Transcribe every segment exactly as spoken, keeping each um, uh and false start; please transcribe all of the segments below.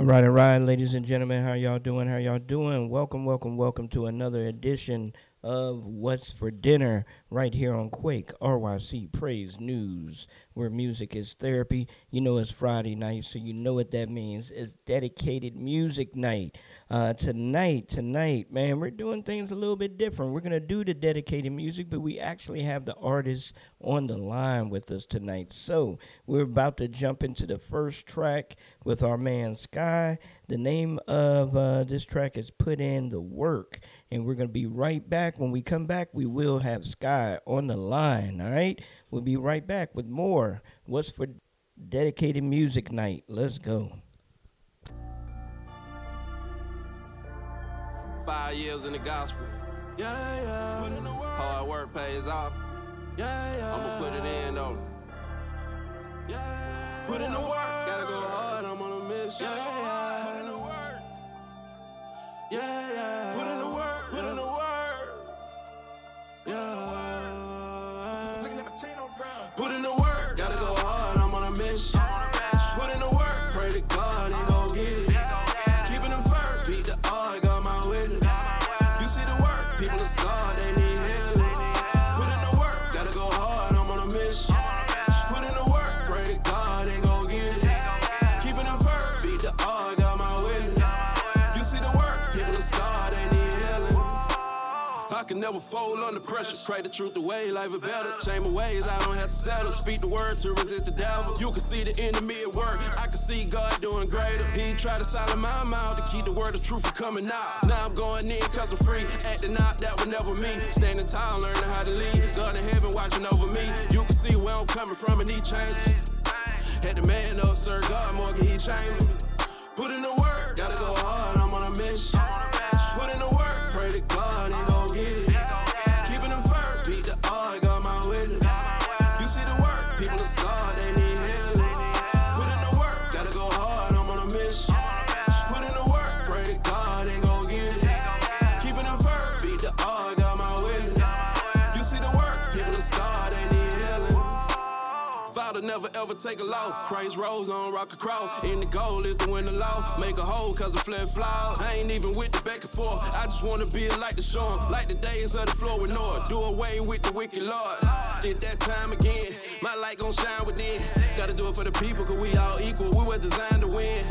All right, all right, ladies and gentlemen, how y'all doing? How y'all doing? Welcome, welcome, welcome to another edition of What's for Dinner right here on Quake R Y C Praise News, where music is therapy. You know it's Friday night, so you know what that means. It's dedicated music night. Uh, tonight, tonight, man, we're doing things a little bit different. We're going to do the dedicated music, but we actually have the artists on the line with us tonight. So we're about to jump into the first track with our man Sky. The name of uh, this track is Put In The Work, and we're going to be right back. When we come back, we will have Sky on the line, all right? We'll be right back with more What's for Dedicated Music Night. Let's go. Five years in the gospel. Yeah, yeah. Put in the work. Hard work pays off. Yeah, yeah. I'ma put it in though. Yeah. Put in the work. Gotta go hard. I'm on a mission. Yeah, yeah. Put in the work. Yeah, yeah. Put in the work. Put in the work. Yeah. Put in the work. Gotta go hard. I'm on a mission. Put in the work. Pray to God and go get it. I can never fold under pressure. Pray the truth away, life is better. Change my ways, I don't have to settle. Speak the word to resist the devil. You can see the enemy at work. I can see God doing greater. He tried to silence my mouth to keep the word of truth from coming out. Now I'm going in cause I'm free. Acting out, that was never me. Standing tall, learning how to lead. God in heaven watching over me. You can see where I'm coming from and he changed. Had the man up, sir, God, Morgan, he changed me. Put in the work, gotta go hard, I'm on a mission. Put in the work, pray to God and go get it. Keeping them first, beat the odds, got my witness. You see the work, people are scarred, they need healing. Put in the work, gotta go hard, I'm on a mission. Put in the work, pray to God and go get it. Keeping them first, beat the odds, got my witness. You see the work, people are scarred, they need healing. Vow to never ever take a loss. Christ rose on rock and cross. And the goal is to win the law. Make a hole cause the fled flaw. I ain't even with the back and forth. I just wanna be a light to show 'em. Like the days of the floor with Noah. Do away with the wicked Lord. Did that time again. My light gon' shine within. Gotta do it for the people cause we all equal. We were designed to win.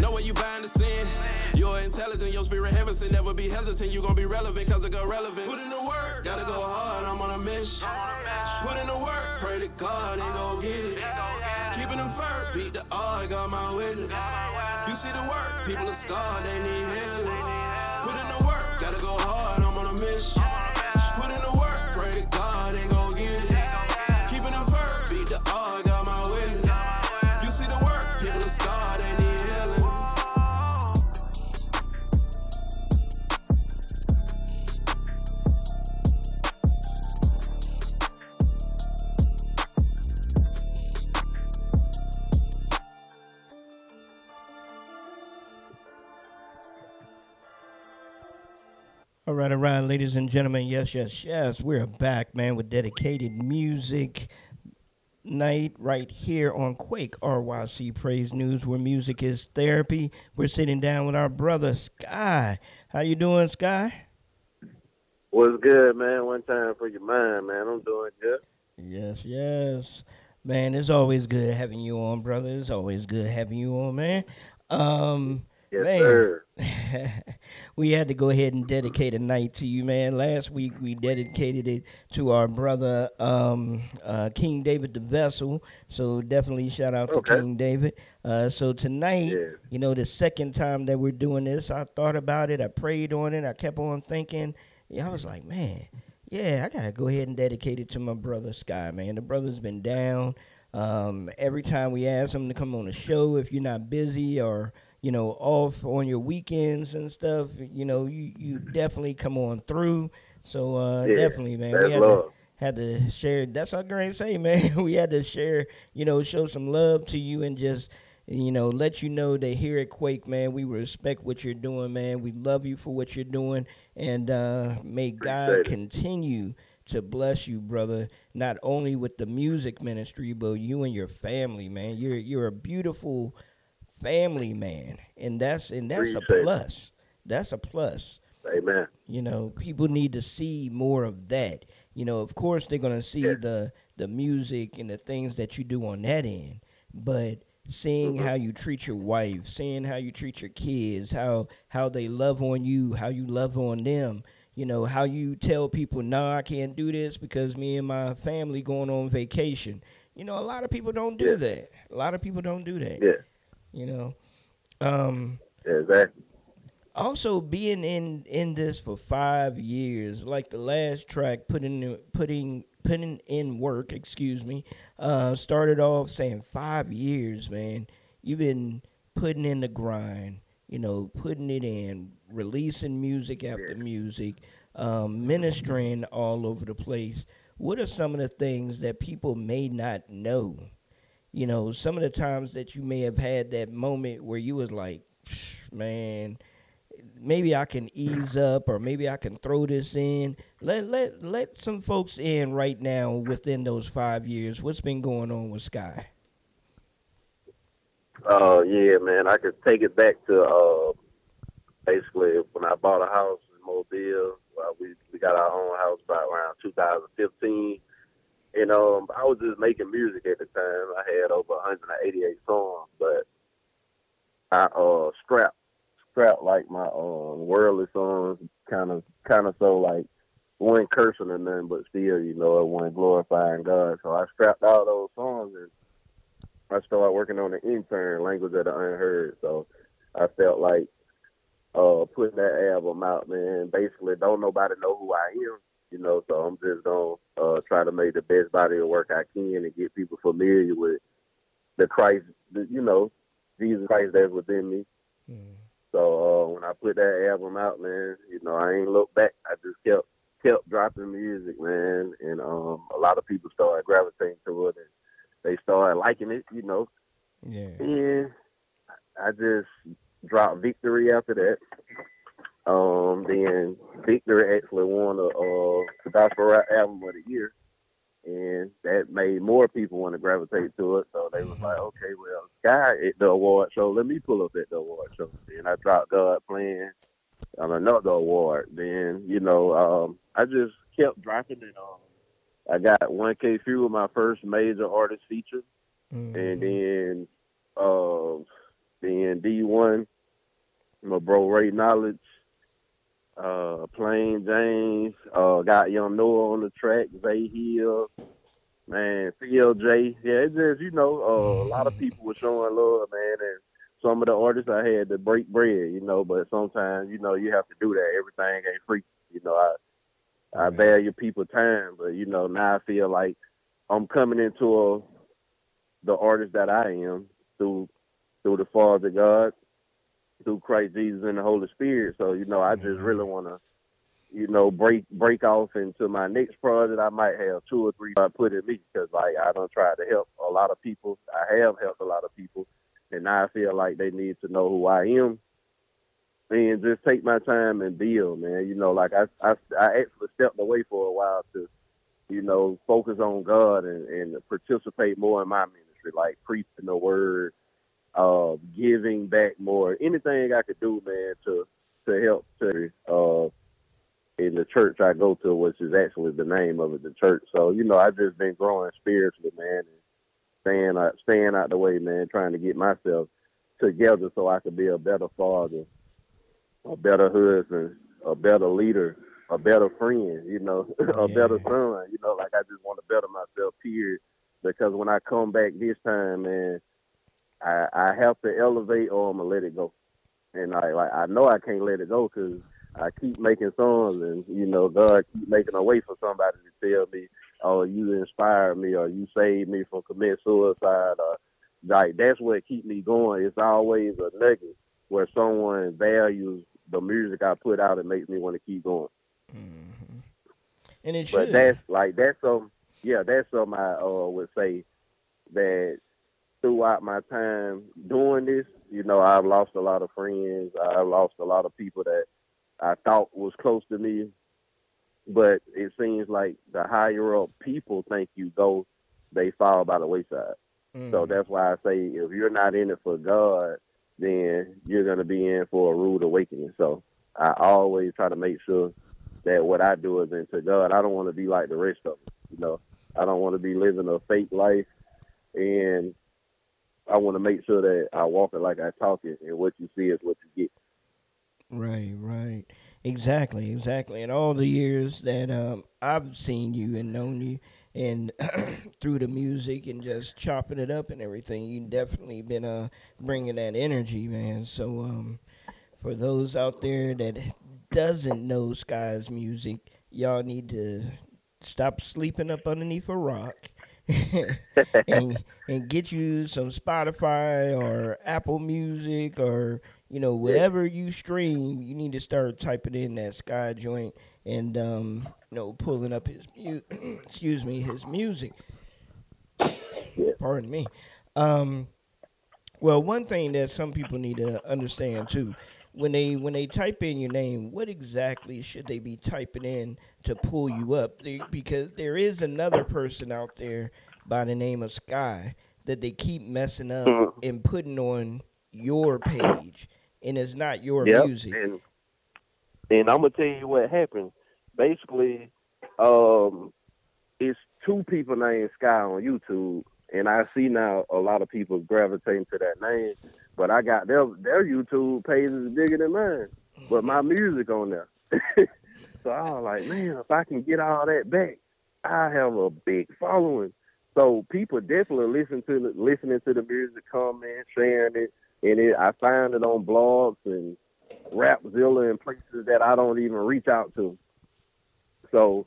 Know where you bind the sin. You're intelligent, your spirit heaven sin. Never be hesitant, you gon' be relevant cause of got relevance. Put in the work. Gotta go hard, I'm on a mission. Put in the work. Pray to God and go get it. Keeping them first, beat the odds, got my witness. You see the work, people are scarred, they need healing. Put in the work, gotta go hard, I'm on a mission. Put in the work, pray to God and go get it. Keeping them first, beat the odds, got my witness. You see the work, people are scarred, they need healing. All right, all right, ladies and gentlemen, yes, yes, yes, we're back, man, with dedicated music night right here on Quake R Y C Praise News, where music is therapy. We're sitting down with our brother, Sky. How you doing, Sky? What's good, man? One time for your mind, man. I'm doing good. Yes, yes. Man, it's always good having you on, brother. It's always good having you on, man. Um... Yes, man. Sir. We had to go ahead and dedicate a night to you, man. Last week we dedicated it to our brother um, uh, King David the Vessel. So definitely shout out okay. to King David. Uh, so tonight, yeah. you know, the second time that we're doing this, I thought about it. I prayed on it. I kept on thinking. Yeah, I was like, man, yeah, I got to go ahead and dedicate it to my brother Sky, man. The brother's been down. Um, every time we ask him to come on the show, if you're not busy or you know, off on your weekends and stuff, you know, you, you definitely come on through. So, uh, yeah, definitely, man, we had to, had to share. That's what I'm going to say, man. We had to share, you know, show some love to you and just, you know, let you know that here at Quake, man, we respect what you're doing, man. We love you for what you're doing. And uh, may God continue to bless you, brother, not only with the music ministry, but you and your family, man. You're, you're a beautiful family man, and that's and that's a plus. That's a plus. Amen. You know, people need to see more of that. You know, of course they're gonna see yeah. the the music and the things that you do on that end, but seeing mm-hmm. how you treat your wife, seeing how you treat your kids, how how they love on you, how you love on them. You know, how you tell people, no, nah, I can't do this because me and my family going on vacation. You know, a lot of people don't do yeah. that. A lot of people don't do that. Yeah. You know. Um, yeah, exactly. Also, being in, in this for five years, like the last track, putting putting putting in work, excuse me, uh, started off saying five years, man. You've been putting in the grind, you know, putting it in, releasing music after music, um, ministering all over the place. What are some of the things that people may not know? You know, some of the times that you may have had that moment where you was like, man, maybe I can ease up, or maybe I can throw this in. Let let let some folks in right now within those five years. What's been going on with Sky? Oh, uh, yeah, man. I could take it back to uh, basically when I bought a house in Mobile. Uh, we, we got our own house by around two thousand fifteen. And um, I was just making music at the time. I had over one hundred eighty-eight songs, but I uh, scrapped, scrapped like my uh, worldly songs, kind of kind of so like wasn't cursing or nothing, but still, you know, it wasn't glorifying God. So I scrapped all those songs and I started working on the intern, Language of the Unheard. So I felt like uh, putting that album out, man, basically don't nobody know who I am, you know, so I'm just going to uh, try to make the best body of work I can and get people familiar with the Christ, the, you know, Jesus Christ that's within me. Mm. So uh, when I put that album out, man, you know, I ain't looked back. I just kept kept dropping music, man, and um, a lot of people started gravitating to it. And they started liking it, you know. Yeah. And I just dropped Victory after that. Um, then Victory actually won the uh, Gospel Rap Album of the Year. And that made more people want to gravitate to it. So they was mm-hmm. like, okay, well, Sky at the award show. Let me pull up at the award show. Then I dropped God Playing on another award. Then, you know, um, I just kept dropping it on. I got one K Fuel, my first major artist feature, mm-hmm. and then uh, then D one, my bro Ray Knowledge, uh, Plain James, uh, got Young Noah on the track, Zay Hill, man, C L J. Yeah, it's just, you know, uh, a lot of people were showing love, man, and some of the artists I had to break bread, you know, but sometimes, you know, you have to do that. Everything ain't free, you know, I... I value people's time, but, you know, now I feel like I'm coming into a, the artist that I am through through the Father God, through Christ Jesus and the Holy Spirit. So, you know, I just mm-hmm. really want to, you know, break break off into my next project. I might have two or three I put in me because, like, I done tried to help a lot of people. I have helped a lot of people, and now I feel like they need to know who I am. And just take my time and build, man. You know, like I, I, I actually stepped away for a while to, you know, focus on God and, and participate more in my ministry, like preaching the word, uh, giving back more, anything I could do, man, to to help to, uh, in the church I go to, which is actually the name of it, the church. So, you know, I've just been growing spiritually, man, and staying out, staying out the way, man, trying to get myself together so I could be a better father, a better husband, a better leader, a better friend, you know, a yeah. better son. You know, like I just want to better myself, period. Because when I come back this time, man, I, I have to elevate or I'm going to let it go. And I, like, I know I can't let it go because I keep making songs and, you know, God keep making a way for somebody to tell me, oh, you inspired me or you saved me from committing suicide. Or, like, that's what keeps me going. It's always a nugget where someone values the music I put out and makes me want to keep going. Mm-hmm. And it but should. But that's like, that's some, yeah, that's something I uh, would say that throughout my time doing this, you know, I've lost a lot of friends. I've lost a lot of people that I thought was close to me. But it seems like the higher up people think you go, they fall by the wayside. Mm-hmm. So that's why I say if you're not in it for God, then you're going to be in for a rude awakening. So I always try to make sure that what I do is into God. I don't want to be like the rest of them, you know. I don't want to be living a fake life, and I want to make sure that I walk it like I talk it, and what you see is what you get. Right, right. Exactly, exactly. And all the years that um, I've seen you and known you, and through the music and just chopping it up and everything, you've definitely been uh, bringing that energy, man. So um, for those out there that doesn't know Sky's music, y'all need to stop sleeping up underneath a rock and, and get you some Spotify or Apple Music or, you know, whatever you stream. You need to start typing in that Sky joint and, um, you know, pulling up his, mu- excuse me, his music. Pardon me. Um, well, one thing that some people need to understand, too, when they when they type in your name, what exactly should they be typing in to pull you up? They, because there is another person out there by the name of Sky that they keep messing up and putting on your page, and it's not your yep. music. And, and I'm going to tell you what happened. Basically, um, it's two people named Sky on YouTube, and I see now a lot of people gravitating to that name. But I got their their YouTube page is bigger than mine, but my music on there. So I was like, man, if I can get all that back, I have a big following. So people definitely listen to listening to the music, comment, sharing it, and it, I find it on blogs and Rapzilla and places that I don't even reach out to. So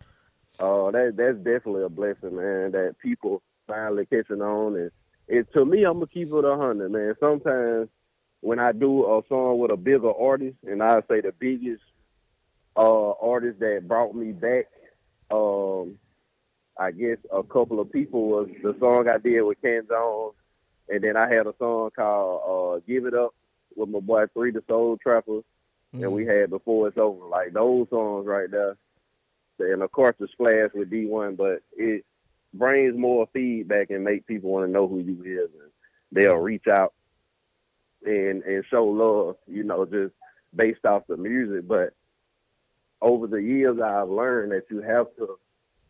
uh, that that's definitely a blessing, man. That people finally catching on. And It, to me, I'm going to keep it one hundred, man. Sometimes when I do a song with a bigger artist, and I say the biggest uh, artist that brought me back, um, I guess a couple of people, was the song I did with Ken Jones. And then I had a song called uh, Give It Up with my boy Three the Soul Trapper. Mm-hmm. And we had Before It's Over. Like those songs right there. And of course the Splash with D one, but it brings more feedback and make people want to know who you is, and they'll reach out and and show love, you know, just based off the music. But over the years, I've learned that you have to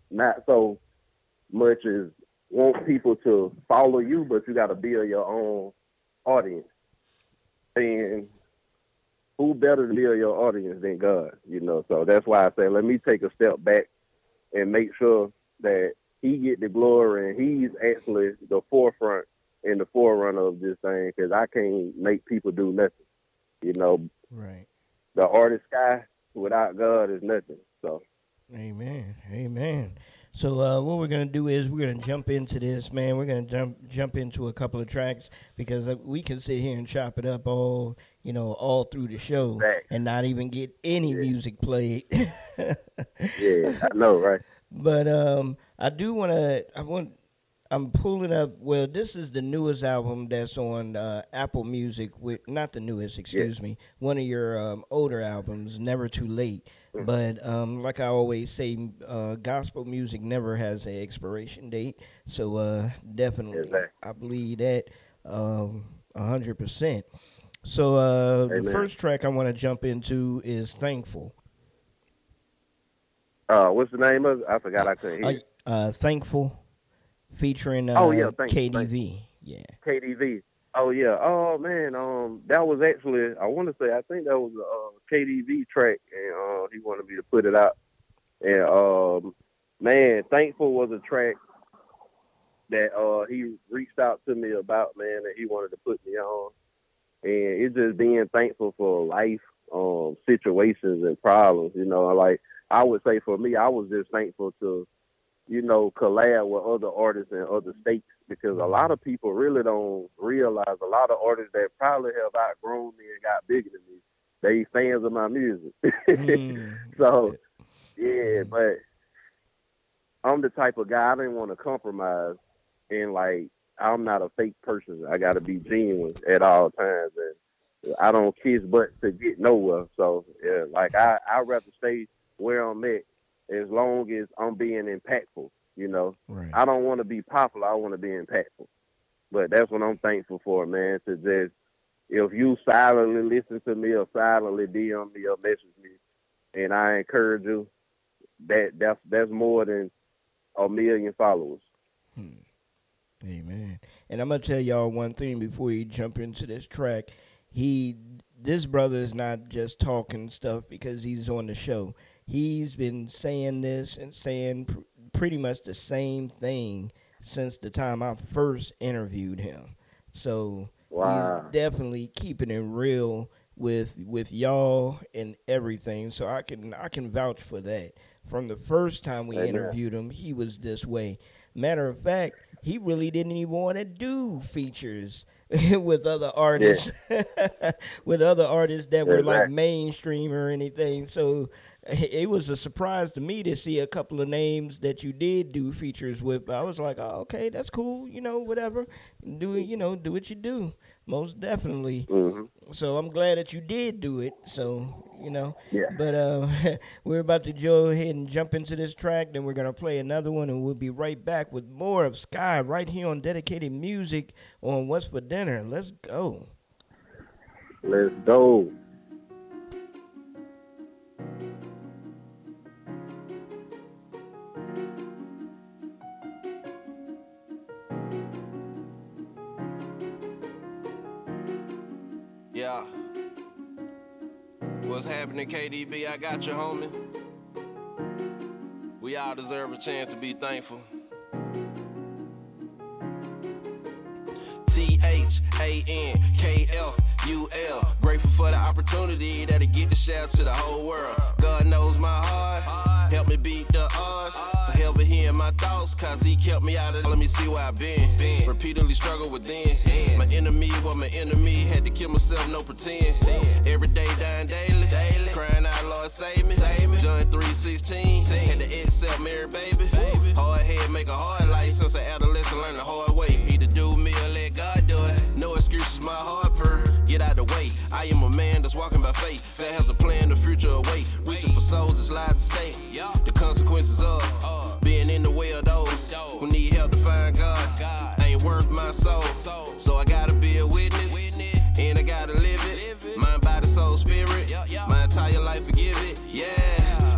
not so much as want people to follow you, but you got to build your own audience. And who better to build your audience than God, you know? So that's why I say, let me take a step back and make sure that he get the glory, and he's actually the forefront and the forerunner of this thing, because I can't make people do nothing, you know. Right. The artist Sky without God is nothing. So. Amen. Amen. So uh, what we're going to do is we're going to jump into this, man. We're going to jump jump into a couple of tracks, because we can sit here and chop it up all, you know, all through the show right. and not even get any yeah. music played. Yeah, I know, right? But um, I do want to, I want, I'm pulling up, well, this is the newest album that's on uh, Apple Music, with, not the newest, excuse yeah. me, one of your um, older albums, Never Too Late. Mm-hmm. But um, like I always say, uh, gospel music never has an expiration date. So uh, definitely, exactly. I believe that um, one hundred percent. So uh, the first track I want to jump into is Thankful. Uh, what's the name of it? I forgot I couldn't hear. Uh, uh, Thankful, featuring uh, oh, yeah, thanks, K D V. Thanks. Yeah. K D V. Oh, yeah. Oh, man. Um, that was actually, I want to say, I think that was a uh, K D V track, and uh, he wanted me to put it out. And, um, man, Thankful was a track that uh, he reached out to me about, man, that he wanted to put me on. And it's just being thankful for life, um, situations, and problems, you know, like, I would say for me, I was just thankful to, you know, collab with other artists in other states, because a lot of people really don't realize a lot of artists that probably have outgrown me and got bigger than me, they fans of my music. Mm. So, yeah, but I'm the type of guy, I didn't want to compromise. And, like, I'm not a fake person. I got to be genuine at all times. And I don't kiss butt to get nowhere. So, yeah, like, I, I'd rather stay where I'm at, as long as I'm being impactful, you know. Right. I don't want to be popular. I want to be impactful. But that's what I'm thankful for, man, to just if you silently listen to me or silently D M me or message me, and I encourage you, that that's that's more than a million followers. Hmm. Amen. And I'm gonna tell y'all one thing before you jump into this track. He, this brother is not just talking stuff because he's on the show. He's been saying this and saying pr- pretty much the same thing since the time I first interviewed him. So wow. He's definitely keeping it real with with y'all and everything. So I can I can vouch for that. From the first time we Amen. interviewed him, he was this way. Matter of fact, he really didn't even want to do features with other artists, yeah. with other artists that yeah, were like right. mainstream or anything. So it was a surprise to me to see a couple of names that you did do features with. I was like, oh, okay, that's cool. You know, whatever. Do it, you know, do what you do. Most definitely. Mm-hmm. So I'm glad that you did do it. So, you know, yeah. but uh, we're about to go ahead and jump into this track. Then we're going to play another one and we'll be right back with more of Sky right here on Dedicated Music on What's for Dinner. Let's go. Let's go. Yeah. What's happening, K D B? I got you, homie. We all deserve a chance to be thankful. T H A N K F U L. Grateful for the opportunity that it get to shout to the whole world. God knows my heart, help me beat the odds. For help in hearing my thoughts, cause he kept me out of. Let me see where I've been. been. Repeatedly struggled within. Been. My enemy was my enemy. Had to kill myself, no pretend. Been. Every day dying daily. daily. Crying out, Lord, save me. Save me. John three sixteen. Had to accept Mary, baby. baby. Hard head, make a hard life. Since an adolescent, learned the hard way. Either do me or let God do it. No excuses, my heart purr. Get out the way. I am a man that's walking by faith. That has a plan, the future await. Reaching for souls that's lies at stake. The consequences of being in the way of those who need help to find God. Ain't worth my soul. So I gotta be a witness. And I gotta live it. Mind, body, soul, spirit. My entire life, forgive it. Yeah.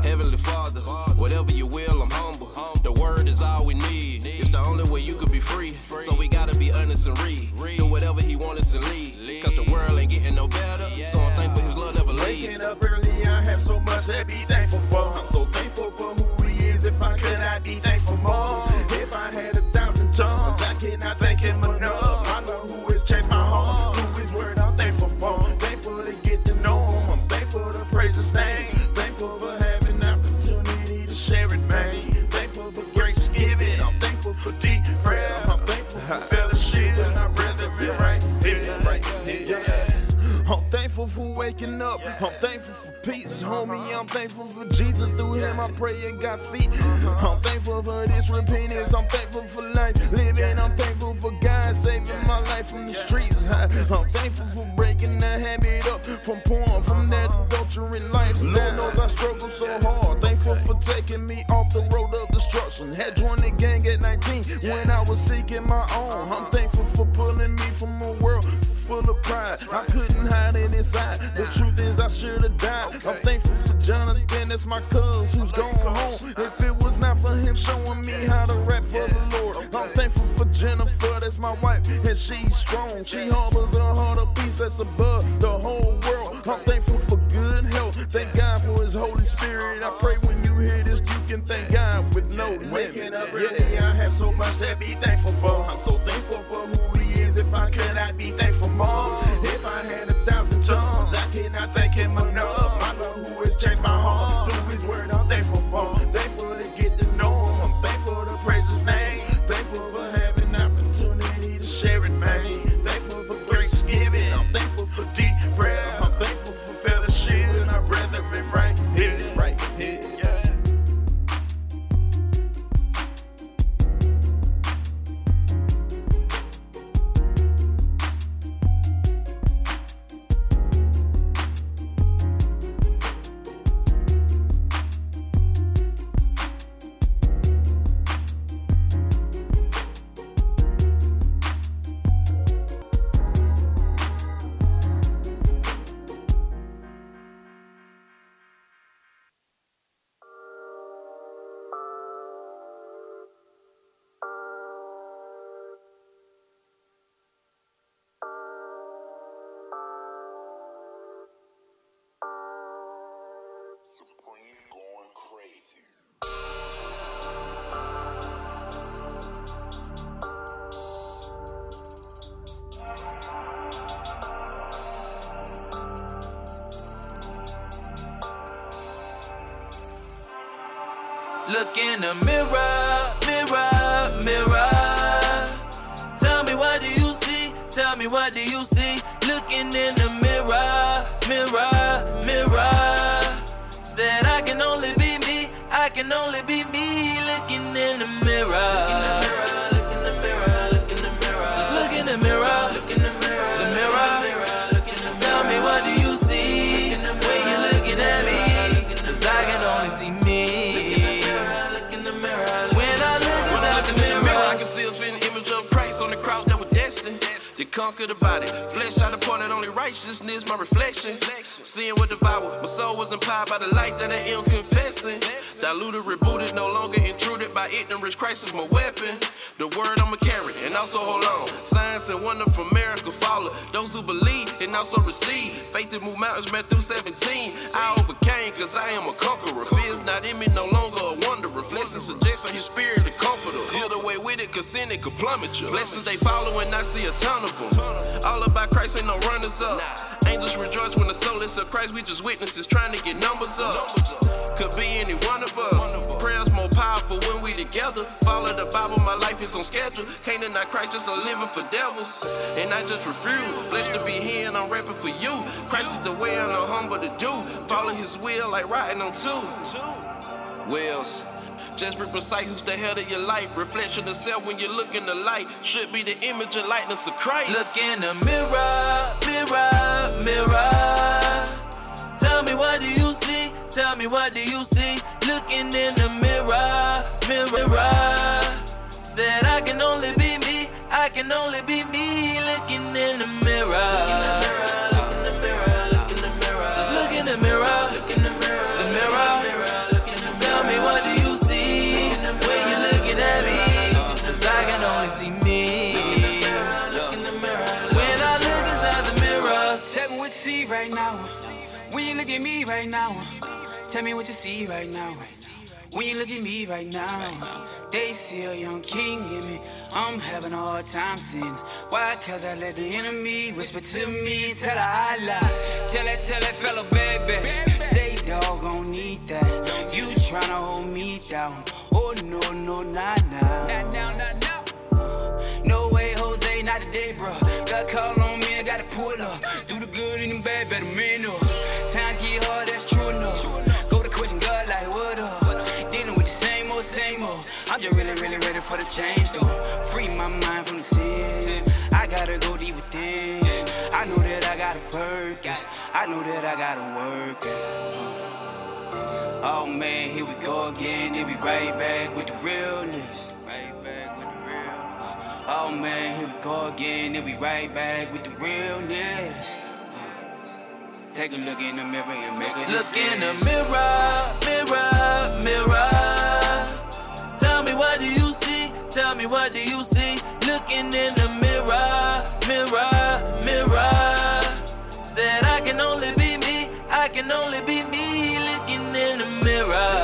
Heavenly Father, whatever you will, I'm humble. The word is all we need. It's the only way you could be free. So we gotta be honest and read. Do whatever he wants us to lead. Cause the world ain't getting no better. So I'm thankful his love never leaves. Waking up early, I have so much to be thankful for. I'm so thankful for who he is. If I could, I'd be thankful more. If I had a thousand tongues, I cannot thank him enough. I know who has changed my heart. Who his word I'm thankful for. Thankful to get to know him. I'm thankful to praise his name. Thankful for having an opportunity to share it, man. Thankful for grace given. I'm thankful for deep prayer. I'm thankful for fellowship. And I'd rather be right here, right here. I'm thankful for waking up. I'm thankful for peace, homie. I'm thankful for Jesus. Through him I pray at God's feet. I'm thankful for this repentance. I'm thankful for life living. I'm thankful for God saving my life from the streets. I'm thankful for breaking the habit up from porn, from that adultery lifestyle. Lord knows I struggle so hard. Thankful for taking me off the road of destruction. Had joined the gang at nineteen when I was seeking my own. I'm thankful for pulling me from a world full of pride. I couldn't hide it inside. The truth is I should have died. I'm thankful for Jonathan, that's my cuz who's gone home. If it was not for him showing me how to rap for the Lord. I'm thankful for Jennifer, that's my wife, and she's strong. She harbors a heart of peace that's above the whole world. I'm thankful for good health. Thank God for his Holy Spirit. I pray when you hear this you can thank God with no limits. Waking up early, I have so much to be thankful for. I'm so thankful for who he is. If I could, I'd be thankful more. If I had a thousand tongues, I cannot thank him enough. I know who has changed my heart. Through his word, I'm thankful for. Thankful to get to know him. I'm thankful to praise his name. Thankful for having an opportunity to share it, man. Thankful for grace given. I'm thankful for deep prayer. I'm thankful for fellowship. And I'd rather be right here, right here. Look in the mirror, mirror, mirror. Tell me what do you see? Tell me what do you see? Looking in the mirror, mirror, mirror. Said I can only be me, I can only be me. Looking in the mirror. Conquer the body, flesh out upon it, only righteousness, my reflection. Seeing what devoured, my soul was empowered by the light that I am confessing. Diluted, rebooted, no longer intruded by ignorance, Christ is my weapon. The word I'ma carry, and also hold on. Signs and wonderful miracle follow those who believe and also receive. Faith that move mountains, Matthew seventeen. I overcame, cause I am a conqueror. Fear's not in me, no longer a wanderer. Blessings suggests on your spirit, the comforter. Heal the way with it, cause sin it could plummet you. Blessings they follow, and I see a ton of them. All about Christ, ain't no runners up. Angels rejoice when the soul is of Christ. We just witnesses trying to get numbers up. Could be any one of us. Prayers more powerful when we together. Follow the Bible, my life is on schedule. Canaan, not Christ, just a living for devils. And I just refuse. Flesh to be here and I'm rapping for you. Christ is the way and I'm humble to do. Follow his will like riding on two wheels. Just be precise, who's the head of your life? Reflection of self when you look in the light should be the image and likeness of Christ. Look in the mirror, mirror, mirror. Tell me what do you see? Tell me what do you see? Looking in the mirror, mirror. Said I can only be me, I can only be me. Looking in the mirror. Look at me right now. Tell me what you see right now. When you look at me right now, they see a young king in me. I'm having a hard time seeing. Why? Cause I let the enemy whisper to me. Tell her I lie. Tell her, tell her, fellow baby. Say, dog, gon' need that. You tryna hold me down. Oh, no, no, not now. Not now, not now. No way, Jose, not today, bro. Got call on me, I gotta pull up. Do the good and the bad, better men up. Times get hard, that's true enough. Go to question God like, what up? Dealing with the same old, same old. I'm just really, really ready for the change, though. Free my mind from the sin. I gotta go deep within. I know that I got a purpose. I know that I gotta work it. Oh man, here we go again. They be right back with the realness. Right back with the realness. Oh man, here we go again. They be right back with the realness. Take a look in the mirror and make a decision. Look in the mirror, mirror, mirror. Tell me what do you see? Tell me what do you see? Looking in the mirror, mirror, mirror. Said I can only be me, I can only be me. Looking in the mirror.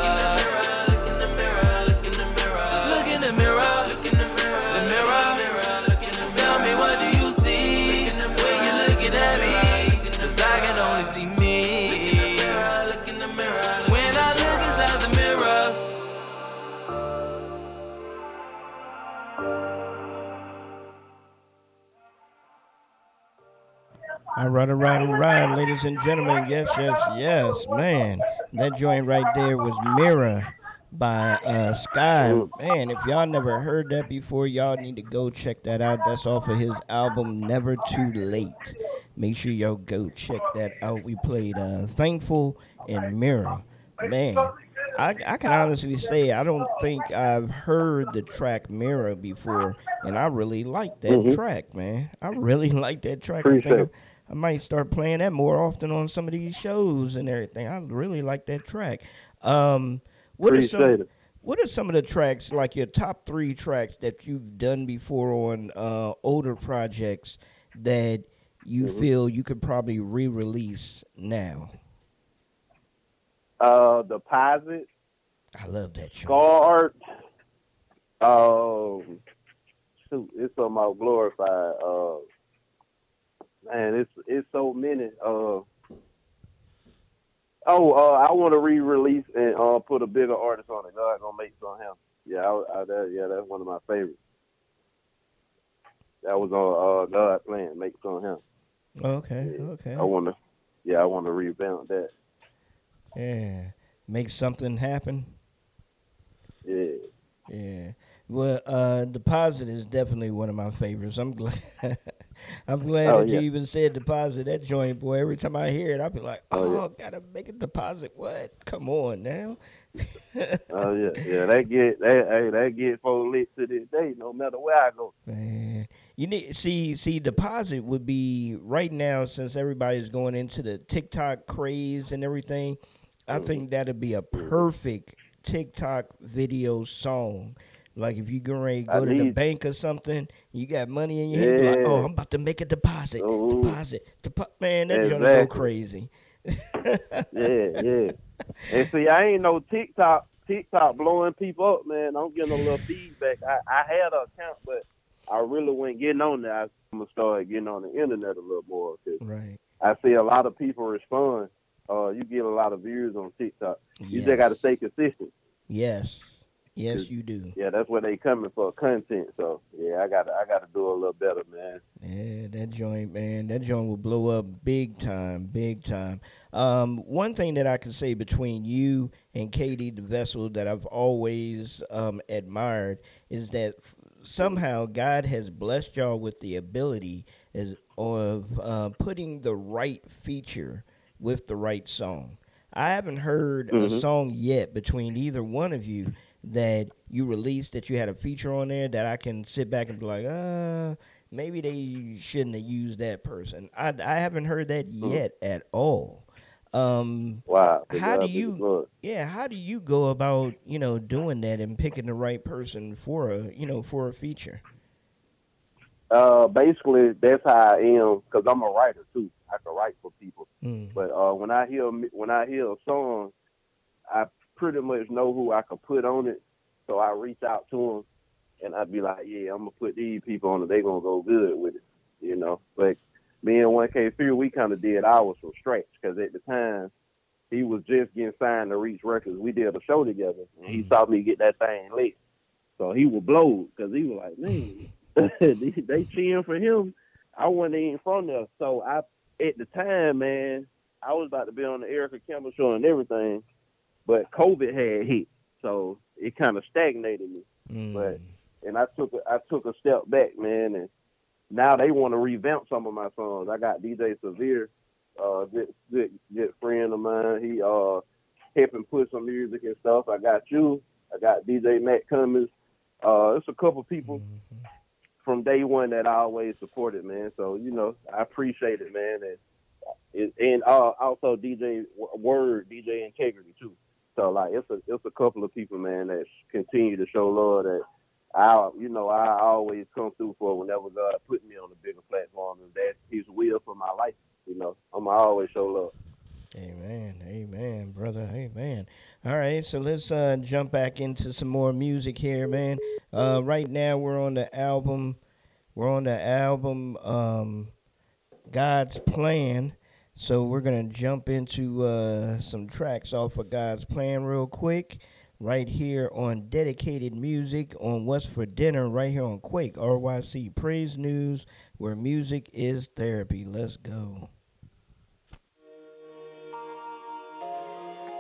All right, all right, all right, ladies and gentlemen. Yes, yes, yes, man. That joint right there was Mirror by uh, Sky. Man, if y'all never heard that before, y'all need to go check that out. That's off of his album, Never Too Late. Make sure y'all go check that out. We played uh, Thankful and Mirror. Man, I, I can honestly say I don't think I've heard the track Mirror before, and I really like that mm-hmm. track, man. I really like that track. Appreciate I think it. I might start playing that more often on some of these shows and everything. I really like that track. Um, what are some, what are some of the tracks, like your top three tracks that you've done before on uh, older projects that you mm-hmm. feel you could probably re-release now? Uh, Deposit. I love that show. Scarred. Um, shoot, it's on my Glorified. Uh, Man, it's it's so many. Uh, Oh, uh, I want to re-release and uh, put a bigger artist on it. God's gonna make something happen. Yeah, I, I, that, yeah, that's one of my favorites. That was on uh, God's plan, make something happen. Okay, yeah. okay. I want to, yeah, I want to rebound that. Yeah, make something happen. Yeah. Yeah. Well, uh, Deposit is definitely one of my favorites. I'm glad. I'm glad oh, that yeah. you even said Deposit. That joint, boy. Every time I hear it, I'll be like, "Oh, oh yeah. gotta make a deposit. What? Come on now." oh yeah, yeah. They get that. Hey, they get full lit to this day. No matter where I go. Man, you need see see Deposit would be right now, since everybody's going into the TikTok craze and everything. Mm-hmm. I think that'd be a perfect TikTok video song. Like if you go to go to the bank or something, you got money in your yeah. hand. Like, oh, I'm about to make a deposit. Ooh. Deposit, Depo- man, that's exactly. gonna go crazy. yeah, yeah. And see, I ain't no TikTok, TikTok blowing people up, man. I'm getting a little feedback. I, I had an account, but I really wasn't getting on there. I'm gonna start getting on the internet a little more. Right. I see a lot of people respond. Uh, you get a lot of views on TikTok. Yes. You just got to stay consistent. Yes. Yes, you do. Yeah, that's where they coming for content. So yeah, I gotta, I gotta do a little better, man. Yeah, that joint, man, that joint will blow up big time, big time. Um, one thing that I can say between you and Katie DeVessel that I've always um, admired is that somehow God has blessed y'all with the ability as of uh, putting the right feature with the right song. I haven't heard mm-hmm. a song yet between either one of you that you released that you had a feature on there that I can sit back and be like, uh, maybe they shouldn't have used that person. I, I haven't heard that yet mm-hmm. at all. Um, wow. How do you, yeah, how do you go about, you know, doing that and picking the right person for a, you know, for a feature? Uh, basically that's how I am. Cause I'm a writer too. I can write for people. Mm. But, uh, when I hear, when I hear a song, I pretty much know who I could put on it, so I reach out to them, and I'd be like, "Yeah, I'm gonna put these people on it. They gonna go good with it," you know. But me and one K three, we kind of did ours from scratch because at the time he was just getting signed to Reach Records. We did a show together, and he saw me get that thing lit, so he was blown because he was like, "Man, they, they cheering for him." I wasn't even from there, so I at the time, man, I was about to be on the Erica Campbell show and everything. But COVID had hit, so it kind of stagnated me. Mm. But and I took a, I took a step back, man, and now they want to revamp some of my songs. I got D J Severe, uh, good good good friend of mine. He uh helping put some music and stuff. I got you. I got D J Matt Cummins. Uh, it's a couple people mm-hmm. from day one that I always supported, man. So you know I appreciate it, man, and and uh, also D J Word, D J Integrity too. So like it's a it's a couple of people, man, that continue to show love that I you know I always come through for whenever God put me on a bigger platform, and that His will for my life. You know, I'm always show love. Amen, amen, brother, amen. All right, so let's uh, jump back into some more music here, man. Uh, right now we're on the album, we're on the album um, God's Plan. So we're going to jump into uh, some tracks off of God's Plan real quick right here on Dedicated Music on What's for Dinner right here on Quake, R Y C Praise News, where music is therapy. Let's go.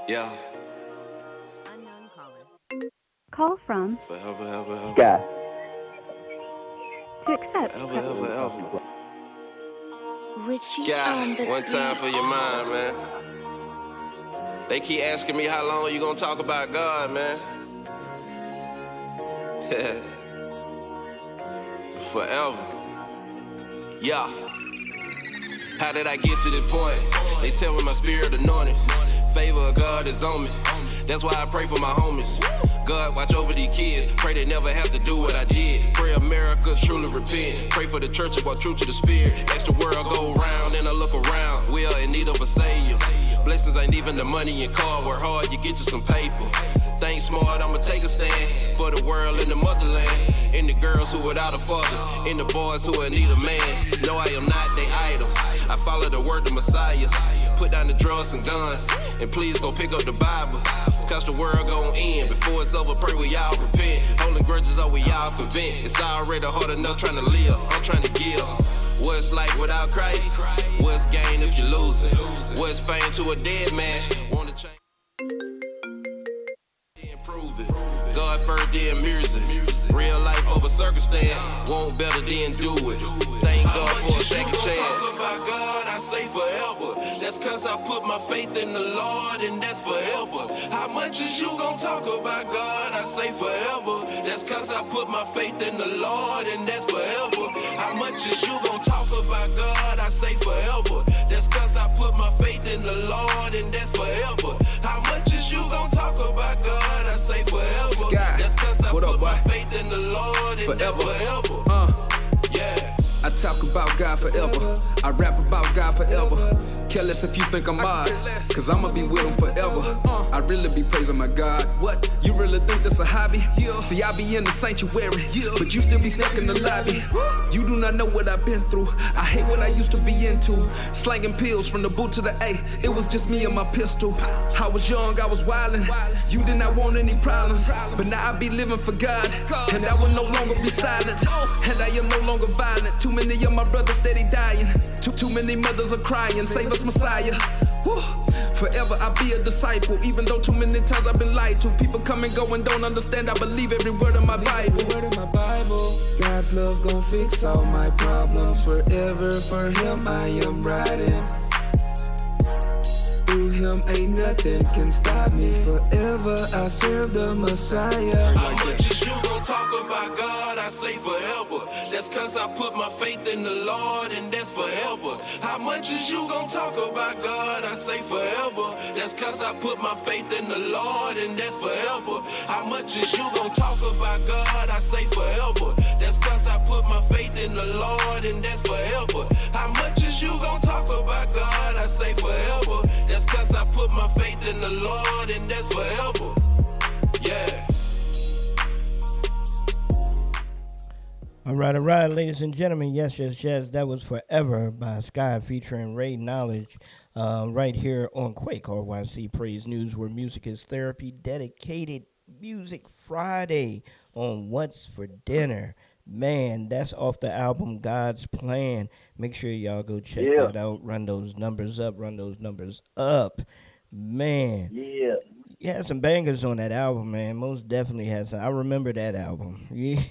Yeah. Unknown caller. Call from. Forever, ever, ever. God. To accept. Forever, ever, ever. ever. Richie God, one time for your mind, man. They keep asking me how long you gonna talk about God, man. Forever. Yeah. How did I get to this point? They tell me my spirit anointed. Favor of God is on me. That's why I pray for my homies. God, watch over these kids. Pray they never have to do what I did. Pray America truly repent. Pray for the church about true to the spirit. As the world go round and I look around, we are in need of a savior. Blessings ain't even the money and car. Work hard, you get you some paper. Think smart, I'ma take a stand for the world and the motherland. In the girls who without a father, in the boys who in need a man. No, I am not their idol. I follow the word of Messiah. put down the drugs and guns, and please go pick up the Bible, cause the world gon' end. Before it's over, pray we all repent. Holding grudges over y'all convinced. It's already hard enough trying to live, I'm trying to give. What's life without Christ? What's gain if you're losing? What's fame to a dead man? Wanna change? Improve it. God first, then music. Real life over circumstance. Want better, then do it. Thank God for a second chance. Talk about God, I say forever. That's cause I put my faith in the Lord, and that's forever. How much is you gon' talk about God? I say forever. That's cause I put my faith in the Lord, and that's forever. How much is you gon' talk about God? I say forever. That's cause I put my faith in the Lord, and that's forever. How much is you gon' talk about God? I say forever. Sky. That's cause I what put up, my boy? Faith in the Lord, and forever. That's forever. Uh. Yeah. I talk about God forever. I rap about God forever. Careless if you think I'm odd, cause I'ma be with him forever. I really be praising my God. What? You really think that's a hobby? See, I be in the sanctuary, but you still be stuck in the lobby. You do not know what I've been through. I hate what I used to be into. Slanging pills from the boot to the A. It was just me and my pistol. I was young, I was wildin'. You did not want any problems, but now I be living for God, and I will no longer be silent, and I am no longer violent. Too many of my brothers steady dying. Too, too many mothers are crying. Save us, Messiah. Woo. Forever I be a disciple, even though too many times I've been lied to. People come and go and don't understand. I believe every word of my Bible. Word of my Bible. God's love gon' fix all my problems. Forever for him I am riding. Through him ain't nothing can stop me. Forever I serve the Messiah. How much is you gon' talk about God? I say forever. That's cause I put my faith in the Lord, and that's forever. How much is you gon' talk about God? I say forever. That's cause I put my faith in the Lord, and that's forever. How much is you gon' talk about God? I say forever. That's cause I put my faith in the Lord, and that's forever. How much is you gon' talk about God? I say forever. That's That's cause I put my faith in the Lord, and that's forever. Yeah. All right, all right, ladies and gentlemen. Yes, yes, yes. That was Forever by Sky featuring Ray Knowledge uh, right here on Quake R Y C Praise News, where music is therapy, dedicated Music Friday on What's for Dinner. Man, that's off the album God's Plan. Make sure y'all go check yeah. that out. Run those numbers up. Run those numbers up. Man. Yeah. He had some bangers on that album, man. Most definitely has some. I remember that album. Yeah.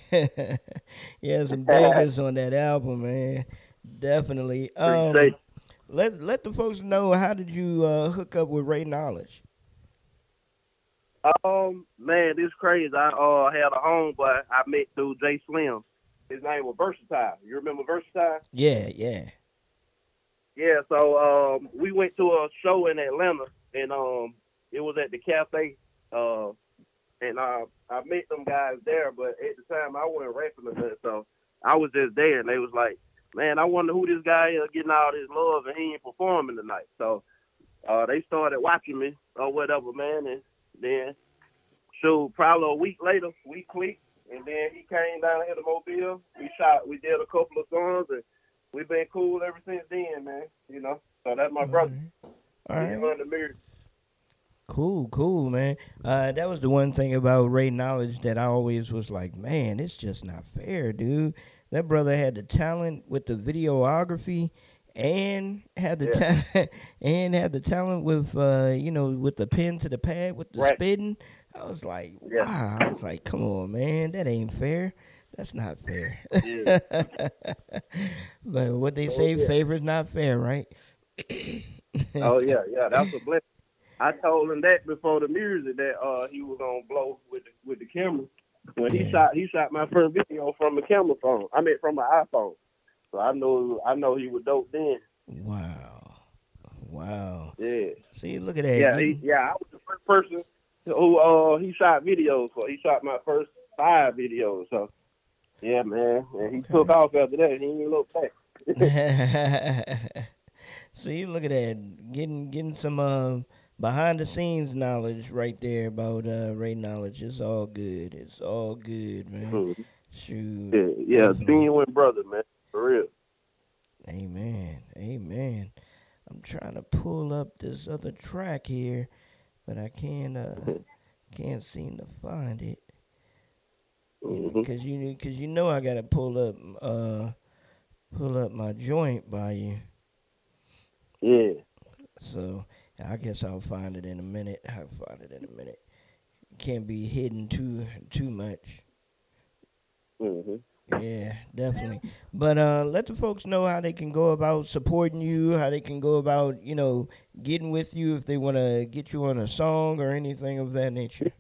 He had some bangers on that album, man. Definitely. Um, let, let the folks know, how did you uh, hook up with Ray Knowledge? Um, man, this is crazy. I uh, had a homeboy I met through Jay Slim. His name was Versatile. You remember Versatile? Yeah, yeah. Yeah, so um, we went to a show in Atlanta, and um, it was at the cafe. Uh, and I, I met them guys there, but at the time I wasn't rapping or nothing, so I was just there, and they was like, man, I wonder who this guy is getting all this love, and he ain't performing tonight. So uh, they started watching me or whatever, man, and then, shoot, probably a week later, we clicked, and then he came down here to Mobile. We shot, we did a couple of songs, and we've been cool ever since then, man. You know, so that's my All brother. Right. All right. He's on the mirror. Cool, cool, man. Uh, that was the one thing about Ray Knowledge that I always was like, man, it's just not fair, dude. That brother had the talent with the videography. And had the yeah. talent, and had the talent with uh, you know, with the pen to the pad, with the right. spitting. I was like, yeah. wow. I was like, come on, man, that ain't fair. That's not fair. Yeah. But what they oh, say, yeah. favor's not fair, right? Oh yeah, yeah, that's a blessing. I told him that before the music that uh, he was gonna blow with the, with the camera. When yeah. he shot, he shot my first video from a camera phone. I mean, from an iPhone. So I know, I know he was dope then. Wow, wow. Yeah. See, look at that. Yeah, he, yeah. I was the first person who uh, he shot videos for. He shot my first five videos. So yeah, man. And he okay. took off after that. He didn't even look back. See, look at that. Getting, getting some uh, behind the scenes knowledge right there about uh, Ray Knowledge. It's all good. It's all good, man. Mm-hmm. Shoot. Yeah, yeah, genuine brother, man. For real. Amen. Amen. I'm I'm trying to pull up this other track here, but I can't uh can't seem to find it. Mm-hmm. Cause you cause you know I gotta pull up uh pull up my joint by you. Yeah. So I guess I'll find it in a minute. I'll find it in a minute. Can't be hidden too too much. Mm-hmm. Yeah, definitely. But uh, let the folks know how they can go about supporting you, how they can go about, you know, getting with you if they want to get you on a song or anything of that nature.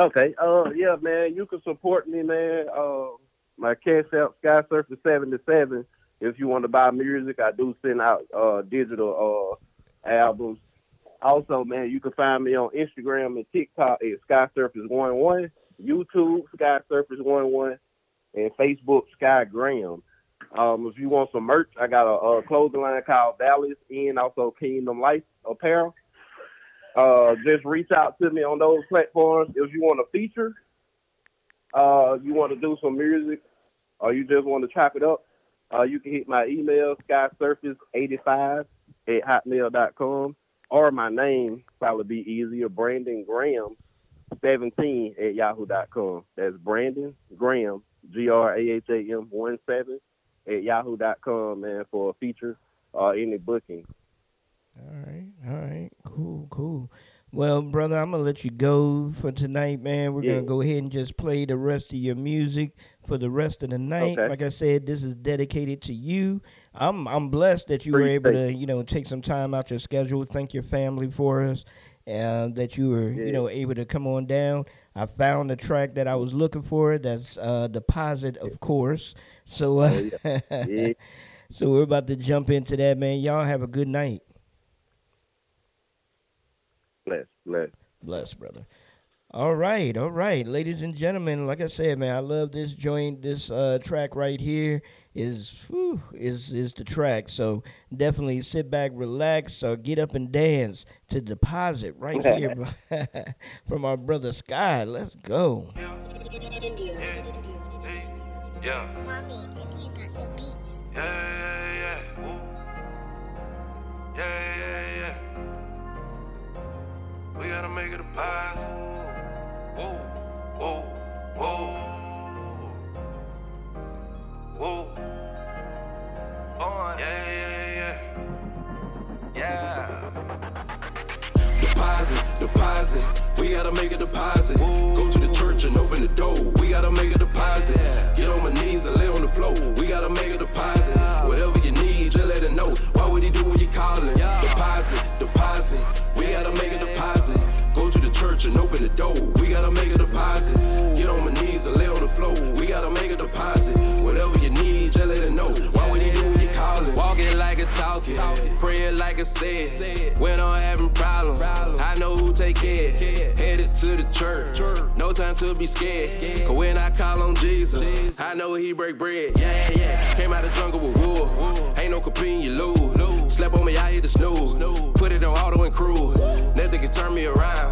Okay. Uh, yeah, man, you can support me, man. Uh, my cash out, Sky Surfer seventy-seven. If you want to buy music, I do send out uh, digital uh, albums. Also, man, you can find me on Instagram and TikTok at Sky Surfers eleven, YouTube Sky Surfers eleven, and Facebook Sky Graham. Um, if you want some merch, I got a, a clothing line called Balance and also Kingdom Life Apparel. Uh, just reach out to me on those platforms if you want a feature, uh, you want to do some music, or you just want to chop it up. Uh, you can hit my email, skysurface eighty-five at hotmail dot com, or my name, probably be easier, Brandon Graham seventeen at yahoo dot com. That's Brandon Graham, G R A H A M one seven, at yahoo dot com, man, for a feature or uh, any booking. All right, all right, cool, cool. Well, brother, I'm going to let you go for tonight, man. We're yeah. going to go ahead and just play the rest of your music for the rest of the night. Okay. Like I said, this is dedicated to you. I'm I'm blessed that you Appreciate were able to, you know, take some time out your schedule. Thank your family for us, uh, that you were, yeah. you know, able to come on down. I found the track that I was looking for. That's uh, Deposit, of course. So, uh, oh, yeah. Yeah. So we're about to jump into that, man. Y'all have a good night. Bless, bless. Bless, brother. All right, all right. Ladies and gentlemen, like I said, man, I love this joint. This uh, track right here is, whew, is is the track. So definitely sit back, relax, or get up and dance to Deposit right here from our brother Sky. Let's go. Yeah, yeah, yeah. Mommy, if you got the beats. Yeah, yeah, yeah. Ooh. Yeah, yeah, yeah. We gotta make it a deposit. Whoa, whoa, whoa, whoa. Oh, yeah, yeah, yeah, yeah. Deposit, deposit. We gotta make a deposit. Whoa. Go to the church and open the door. We gotta make a deposit. Yeah. Get on my knees and lay on the floor. We gotta make a deposit. Yeah. Whatever you need, just let it know. Why would he do when you calling? Yeah. Deposit, deposit. We gotta make a deposit. Go to the church and open the door. We gotta make a deposit. Get on my knees and lay on the floor. We gotta make a deposit. Whatever you need, just let it know. Why would he do when you calling? Walking like a talking, praying like a said. When I'm having problems, I know who take care. Headed to the church, no time to be scared. Cause when I call on Jesus, I know he break bread. Yeah, yeah. Came out the jungle with wolves. Ain't no competing, you lose. Slept on me, I hit the snooze. Put it on auto and cruise. Nothing can turn me around.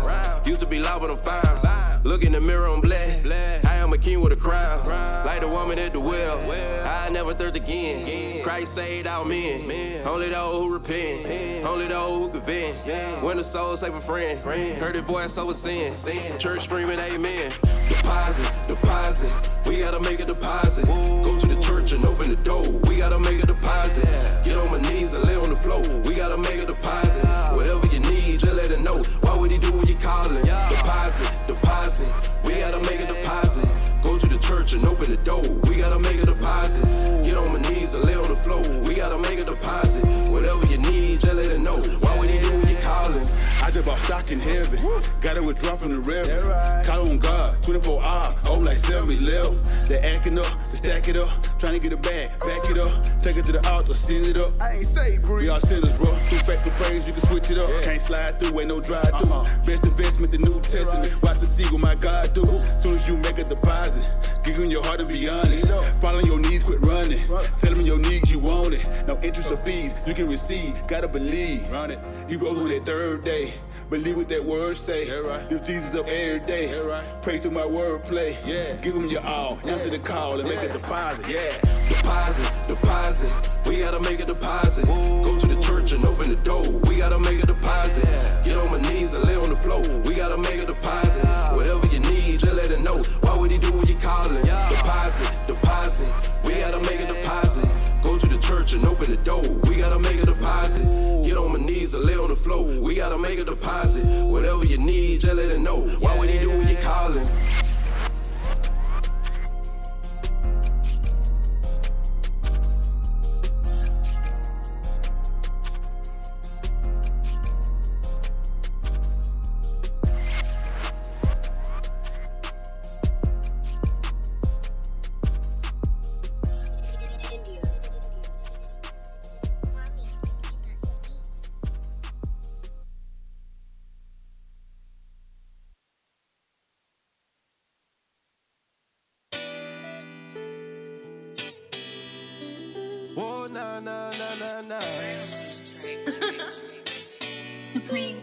Used to be loud, but I'm fine. Look in the mirror, I'm black. I am a king with a crown. Like the woman at the well, I never thirst again. Christ saved all men. Only those who repent. Only those who convent. When the soul save a friend. Heard the voice over sin. Church screaming amen. Deposit, deposit. We gotta make a deposit. Go to the church and open the door. We gotta make a deposit. Get on my knees and lay on the floor. We gotta make a deposit. Whatever you need, just let it know. Why would he do when you calling? Deposit, deposit. We gotta make a deposit. Go to the church and open the door. We gotta make a deposit. Get on my knees and lay on the floor. We gotta make a deposit. Whatever you need, just let it know. Why would he do when you calling? I just bought stock in heaven. Gotta withdraw from the reverend. Right. Call on God, twenty-four hours, oh like seven eleven. They acting up, they stack it up, trying to get a bag, back it up, take it to the altar, send it up. I ain't say breathe. We all sinners, bro. Through fact and praise, you can switch it up. Yeah. Can't slide through, ain't no drive through. Uh-huh. Best investment, the New Testament. Right. Watch the see what my God do. Soon as you make a deposit, giggle in your heart to be honest. Fall on your knees, quit running. Right. Tell them your needs, you want it. No interest uh-huh. or fees, you can receive. Gotta believe. Run it. He rose on that third day. Believe what that word say. Yeah, right. Lift Jesus up every day. Yeah, right. Pray through my word play. Yeah. Give him your all. Yeah. Answer the call and yeah. make a deposit. Yeah. Deposit, deposit. We gotta make a deposit. Ooh. Go to the church and open the door. We gotta make a deposit. Yeah. Get on my knees and lay on the floor. We gotta make a deposit. Yeah. Whatever you need, just let it know. Why would he do when you calling? Yeah. Deposit, deposit. We gotta make a deposit. Go to the church and open the door. We gotta make a deposit. Get on my knees and lay on the floor. We gotta make a deposit. Whatever you need, just let it know. Why would he do when you calling? Nah, nah, nah, nah, nah. Supreme, Supreme.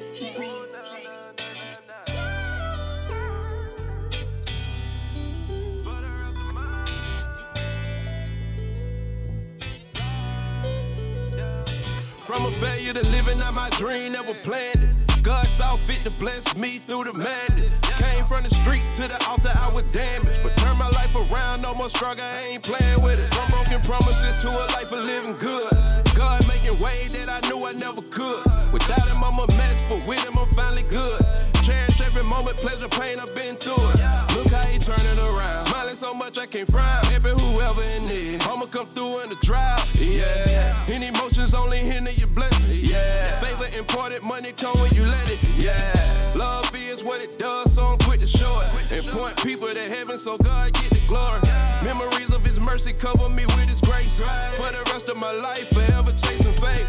From a failure to living out my dream, never planned it. God saw fit to bless me through the madness. Came from the street to the altar, I was damaged. But turned my life around, no more struggle, I ain't playing with it. From broken promises to a life of living good. God making way that I knew I never could. Without him, I'm a mess, but with him, I'm finally good. Cherish every moment, pleasure, pain, I've been through it. Look how he turning around. Smiling so much, I can't frown. Helping whoever in need. I'ma come through in the drought, yeah. Any emotions only hinder your blessings, yeah. Favor imported, money come when you let it, yeah. Love is what it does, so I'm quick to show it. And point people to heaven so God get the glory. Memories of his mercy cover me with his grace. For the rest of my life, forever chasing faith.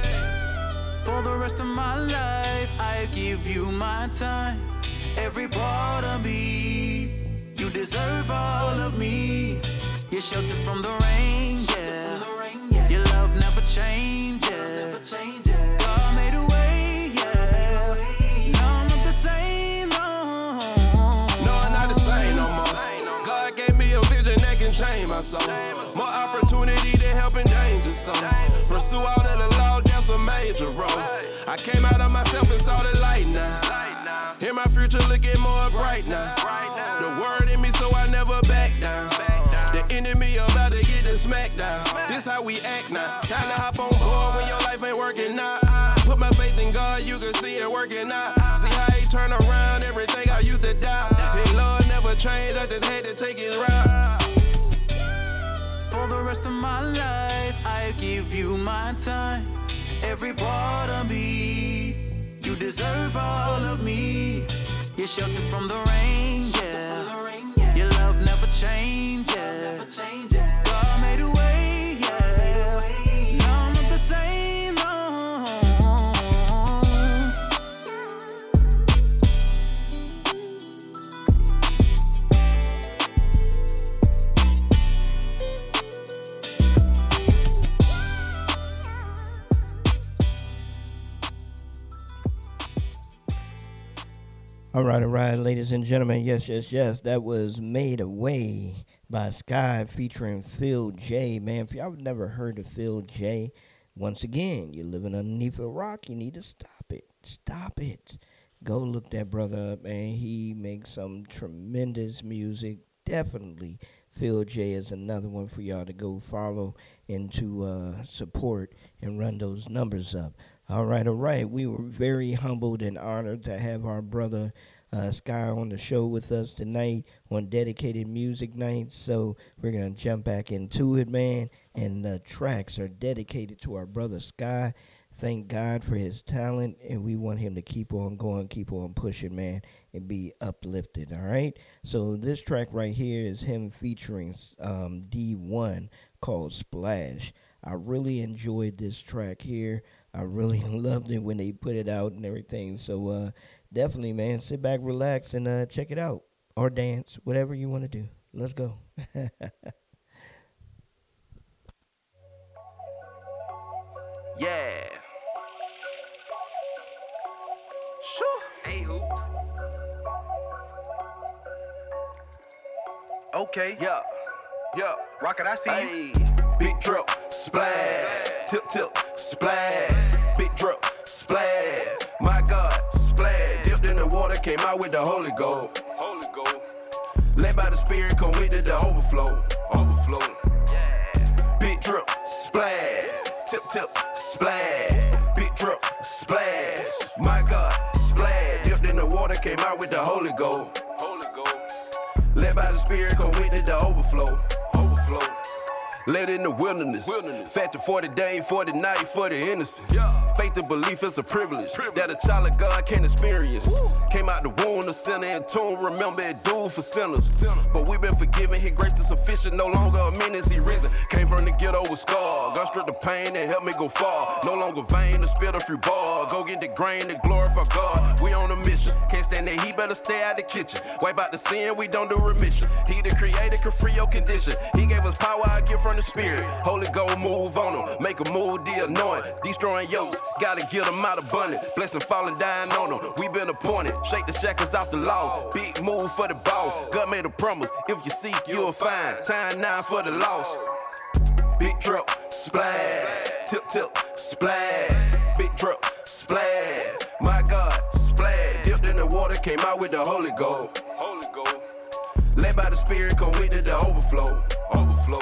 For the rest of my life, I give you my time. Every part of me, you deserve all of me. You're sheltered from the rain, yeah. Your love never changes. God made a way, yeah. No, I'm not the same, no. No, I'm not the same no more. God gave me a vision that can change my soul. More opportunity to help in danger, so pursue all that the Lord, that's a major role. I came out of myself and saw the light now. Hear my future looking more bright now. The word in me, so I never back down. The enemy about to get the smackdown. This how we act now. Time to hop on board when your life ain't working out. Put my faith in God, you can see it working out. See how he turn around everything I used to doubt. His love never changed, I just had to take his route. For the rest of my life, I give you my time. Every part of me, you deserve all of me. You're sheltered from the rain, yeah. Your love never changes. God made a way, yeah. No, I'm not the same, All right, all right, ladies and gentlemen, yes, yes, yes, that was Made Away by Sky featuring Phil J. Man, if y'all have never heard of Phil J, once again, you're living underneath a rock, you need to stop it, stop it. Go look that brother up, man, he makes some tremendous music, definitely. Phil J is another one for y'all to go follow and to uh, support and run those numbers up. All right, all right. We were very humbled and honored to have our brother uh, Sky on the show with us tonight on Dedicated Music Night. So we're going to jump back into it, man. And the tracks are dedicated to our brother Sky. Thank God for his talent, and we want him to keep on going, keep on pushing, man, and be uplifted, all right? So this track right here is him featuring um, D one called Splash. I really enjoyed this track here. I really loved it when they put it out and everything. So uh, definitely, man, sit back, relax, and uh, check it out. Or dance, whatever you want to do. Let's go. Yeah. Sure. Okay, yeah, yeah, rock it, I see you. Ay, big drip, splash, tip, tip, splash, big drip, splash, my God, splash, dipped in the water, came out with the Holy Ghost, Holy Ghost, led by the Spirit, come with it, the overflow, overflow, yeah, big drip, splash, tip, tip, splash, big drip, splash, my God, splash, dipped in the water, came out with the Holy Ghost, led by the Spirit, come witness the overflow. Overflow. Led in the wilderness. wilderness. Fact of forty day, forty night, for the innocent. Yeah. Faith and belief is a privilege, privilege that a child of God can experience. Woo. Came out the womb, the sinner in tune. Remember it, dude, for sinners. Sinner. But we've been forgiven. His grace is sufficient. No longer a menace, he risen. Came from the ghetto with scars. God stripped the pain and helped me go far. No longer vain, the spirit of free bar. Go get the grain and glorify God. We on a mission. Can't stand that he better stay out the kitchen. Wipe out the sin, we don't do remission. He the creator can free your condition. He gave us power, I give from the Spirit. Holy Ghost, move on them. Make a move, the anointing. Destroying yokes, gotta get them out abundant. Blessing falling down on them. We been appointed. Shake the shackles off the law. Big move for the boss. God made a promise. If you seek, you'll find. Time now for the loss. Big drip, splash. Tip, tip, splash. Big drip, splash. My God, splash. Dipped in the water, came out with the Holy Ghost. Holy Ghost. Led by the Spirit, come with it, the overflow. Overflow.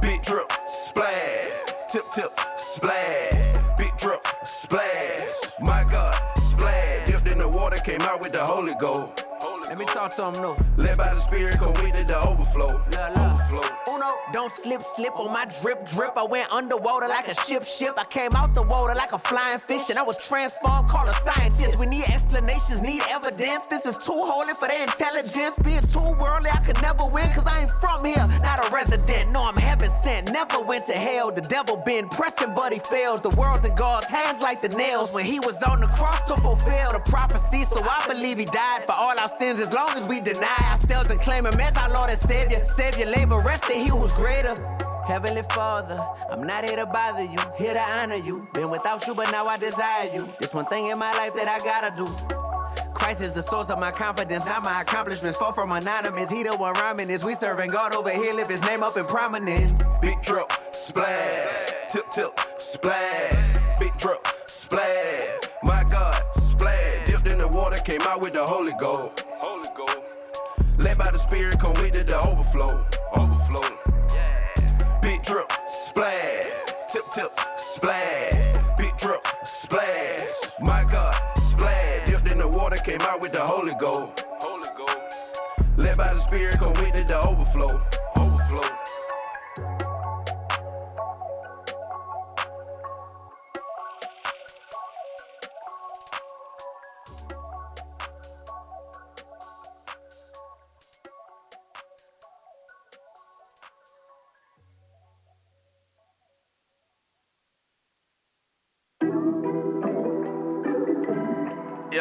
Big drip, splash, tip, tip, splash, big drip, splash, my God, splash, dipped in the water, came out with the Holy Ghost. Let me talk to him now. Led by the Spirit, come with it, the overflow. La, la. Overflow. Uno. Don't slip, slip on my drip, drip. I went underwater like a ship, ship. I came out the water like a flying fish, and I was transformed, called a scientist. We need explanations, need evidence. This is too holy for their intelligence. Being too worldly, I could never win, cause I ain't from here, not a resident. No, I'm heaven sent, never went to hell. The devil been pressing, but he fails. The world's in God's hands like the nails when he was on the cross to fulfill the prophecy. So I believe he died for all our sins. As long as we deny ourselves and claim him as our Lord and Savior, Savior, labor, rest in he who's greater. Heavenly Father, I'm not here to bother you, here to honor you. Been without you, but now I desire you. There's one thing in my life that I gotta do. Christ is the source of my confidence, not my accomplishments. Far from anonymous, he the one rhyming is. We serving God over here, lift his name up in prominence. Big drip, splash, tip, tip, splash, big drip, splash, my God, splash, dipped in the water, came out with the Holy Ghost. Holy Ghost. Led by the Spirit, come with it, the overflow. Overflow. Yeah. Big drip, splash, tip, tip, splash, big drip, splash, my God, splash, dipped in the water, came out with the Holy Ghost. Holy Ghost. Led by the Spirit, come with it, the overflow. Overflow. Yo.